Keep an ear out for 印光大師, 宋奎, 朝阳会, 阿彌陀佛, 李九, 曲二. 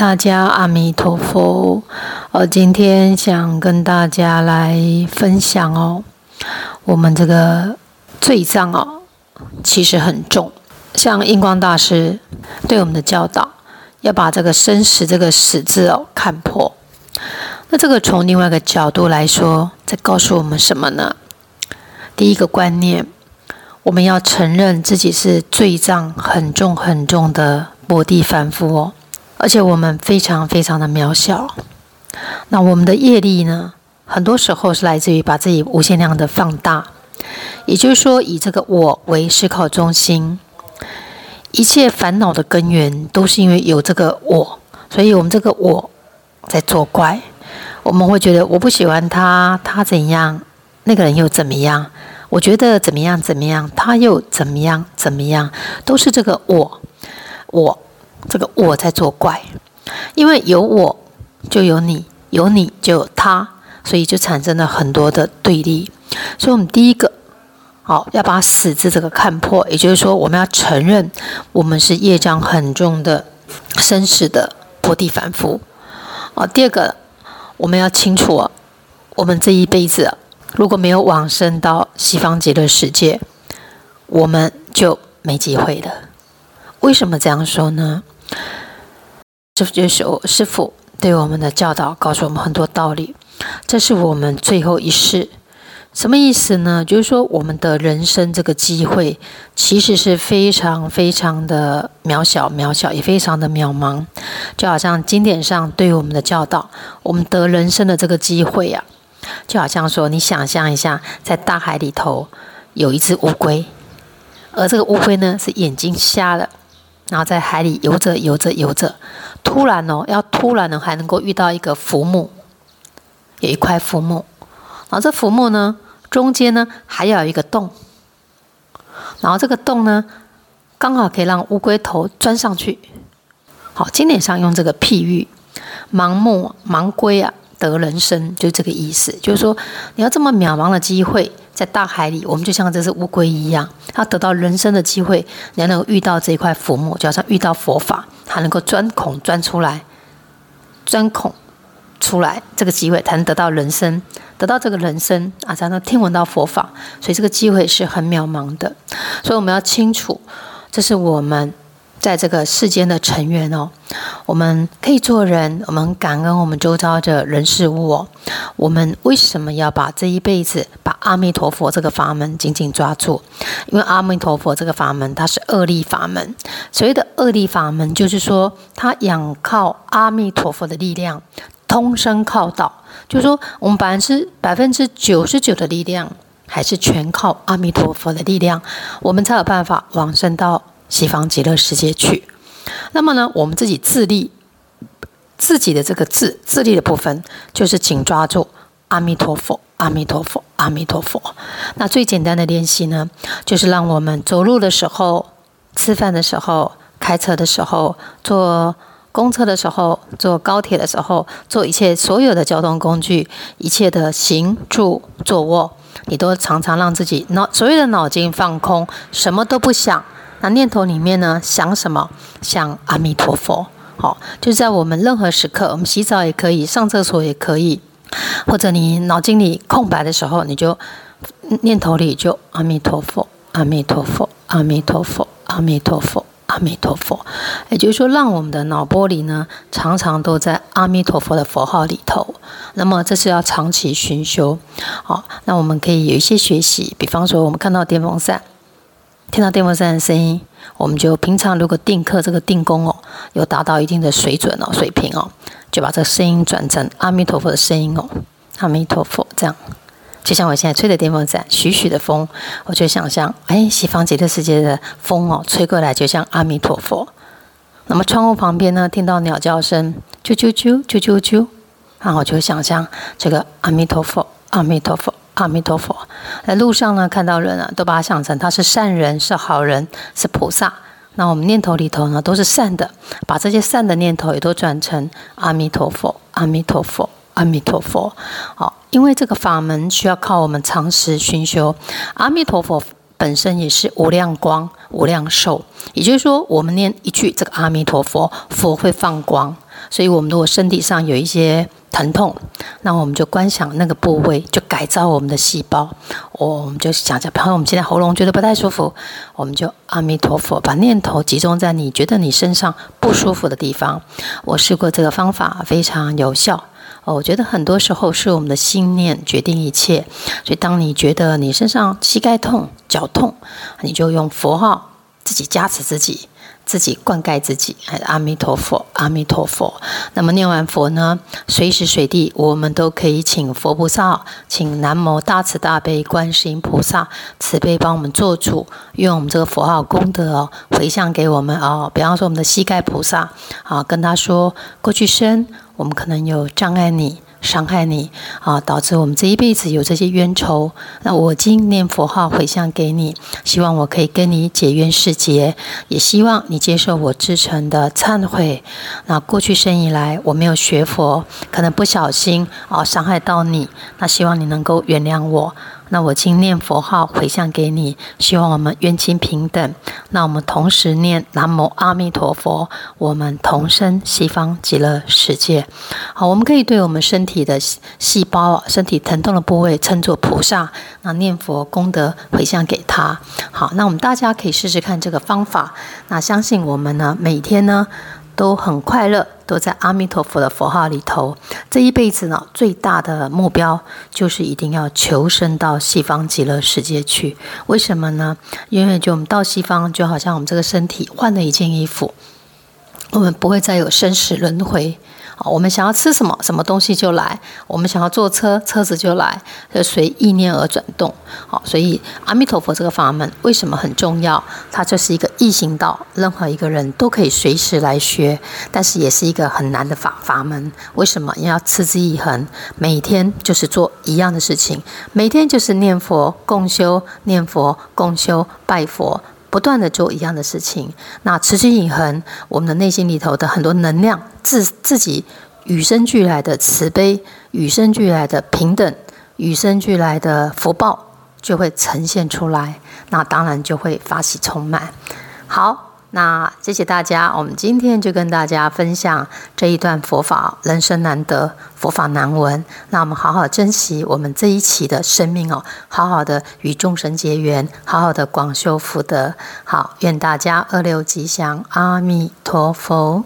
大家阿弥陀佛。今天想跟大家来分享我们这个罪障其实很重。像印光大师对我们的教导，要把这个生死这个死字看破。那这个从另外一个角度来说，在告诉我们什么呢？第一个观念，我们要承认自己是罪障很重很重的薄地凡夫而且我们非常非常的渺小。那我们的业力呢，很多时候是来自于把自己无限量的放大，也就是说以这个我为思考中心，一切烦恼的根源都是因为有这个我，所以我们这个我在作怪。我们会觉得我不喜欢他，他怎样，那个人又怎么样，我觉得怎么样怎么样，他又怎么样怎么样，都是这个我这个我在作怪。因为有我就有你，有你就有他，所以就产生了很多的对立。所以我们第一个要把死字这个看破，也就是说我们要承认我们是业障很重的生死的薄地凡夫。第二个，我们要清楚我们这一辈子如果没有往生到西方极乐世界，我们就没机会了。为什么这样说呢？这就是师父对我们的教导，告诉我们很多道理。这是我们最后一世，什么意思呢？就是说我们的人生这个机会其实是非常非常的渺小，也非常的渺茫。就好像经典上对我们的教导，我们得人生的这个机会就好像说，你想象一下，在大海里头有一只乌龟，而这个乌龟呢是眼睛瞎了，然后在海里游着，突然还能够遇到一个浮木，有一块浮木，然后这浮木呢中间呢还要有一个洞，然后这个洞呢刚好可以让乌龟头钻上去。经典上用这个譬喻，盲龟得人生，就这个意思。就是说你要这么渺茫的机会，在大海里，我们就像这只乌龟一样，要得到人生的机会，你能够遇到这一块浮木，就好像遇到佛法，它能够钻孔出来，这个机会才能得到人生，得到这个人生才能听闻到佛法。所以这个机会是很渺茫的，所以我们要清楚，这是我们在这个世间的成员我们可以做人，我们感恩我们周遭的人事物我们为什么要把这一辈子把阿弥陀佛这个法门紧紧抓住？因为阿弥陀佛这个法门它是二力法门。所谓的二力法门，就是说它仰靠阿弥陀佛的力量，通身靠道，就是说我们99%的力量还是全靠阿弥陀佛的力量，我们才有办法往生到西方极乐世界去。那么呢，我们自己自己的这个自力的部分，就是紧抓住阿弥陀佛，阿弥陀佛，阿弥陀佛。那最简单的练习呢，就是让我们走路的时候、吃饭的时候、开车的时候、坐公车的时候、坐高铁的时候、坐所有的交通工具，一切的行住坐卧，你都常常让自己所谓的脑筋放空，什么都不想。那念头里面呢，想什么？想阿弥陀佛。就在我们任何时刻，我们洗澡也可以，上厕所也可以，或者你脑筋里空白的时候，你就念头里就阿弥陀佛，阿弥陀佛，阿弥陀佛，阿弥陀佛，阿弥陀佛。也就是说，让我们的脑波里呢，常常都在阿弥陀佛的佛号里头。那么这是要长期熏修。那我们可以有一些学习，比方说我们看到电风扇，听到电风扇的声音，我们就平常如果定课这个定功有达到一定的水准水平就把这个声音转成阿弥陀佛的声音阿弥陀佛，这样。就像我现在吹的电风扇，徐徐的风，我就想象西方极乐世界的风吹过来，就像阿弥陀佛。那么窗户旁边呢，听到鸟叫声，啾啾啾啾啾啾，然后我就想象这个阿弥陀佛，阿弥陀佛，阿弥陀佛。在路上呢，看到人都把他想成他是善人、是好人、是菩萨。那我们念头里头呢，都是善的，把这些善的念头也都转成阿弥陀佛、阿弥陀佛、阿弥陀佛。因为这个法门需要靠我们常时熏修。阿弥陀佛本身也是无量光、无量寿，也就是说，我们念一句这个阿弥陀佛，佛会放光。所以我们如果身体上有一些疼痛，那我们就观想那个部位，就改造我们的细胞。我们就想着，比方我们现在喉咙觉得不太舒服，我们就阿弥陀佛，把念头集中在你觉得你身上不舒服的地方。我试过这个方法，非常有效。我觉得很多时候是我们的心念决定一切，所以当你觉得你身上膝盖痛、脚痛，你就用佛号自己加持自己，自己灌溉自己，阿弥陀佛，阿弥陀佛。那么念完佛呢，随时随地我们都可以请佛菩萨，请南无大慈大悲观世音菩萨慈悲帮我们做主，用我们这个佛号功德回向给我们比方说我们的膝盖菩萨跟他说，过去生我们可能有障碍你、伤害你导致我们这一辈子有这些冤仇。那我今念佛号回向给你，希望我可以跟你解冤释结，也希望你接受我至诚的忏悔。那过去生以来我没有学佛，可能不小心伤害到你，那希望你能够原谅我。那我今念佛号回向给你，希望我们冤亲平等。那我们同时念南无阿弥陀佛，我们同生西方极乐世界。好，我们可以对我们身体的细胞、身体疼痛的部位称作菩萨，那念佛功德回向给他。好，那我们大家可以试试看这个方法。那相信我们呢，每天呢都很快乐，都在阿弥陀佛的佛号里头。这一辈子呢，最大的目标就是一定要求生到西方极乐世界去。为什么呢？因为就我们到西方，就好像我们这个身体换了一件衣服，我们不会再有生死轮回。我们想要吃什么，什么东西就来；我们想要坐车，车子就来，就随意念而转动。所以阿弥陀佛这个法门为什么很重要？它就是一个易行道，任何一个人都可以随时来学，但是也是一个很难的法门。为什么？因为要持之以恒，每天就是做一样的事情，每天就是念佛共修，念佛共修，拜佛。不断的做一样的事情，那持之以恒，我们的内心里头的很多能量，自己与生俱来的慈悲，与生俱来的平等，与生俱来的福报就会呈现出来，那当然就会发喜充满。好，那谢谢大家，我们今天就跟大家分享这一段佛法，人生难得，佛法难闻。那我们好好珍惜我们这一期的生命好好的与众生结缘，好好的广修福德。好，愿大家26吉祥，阿弥陀佛。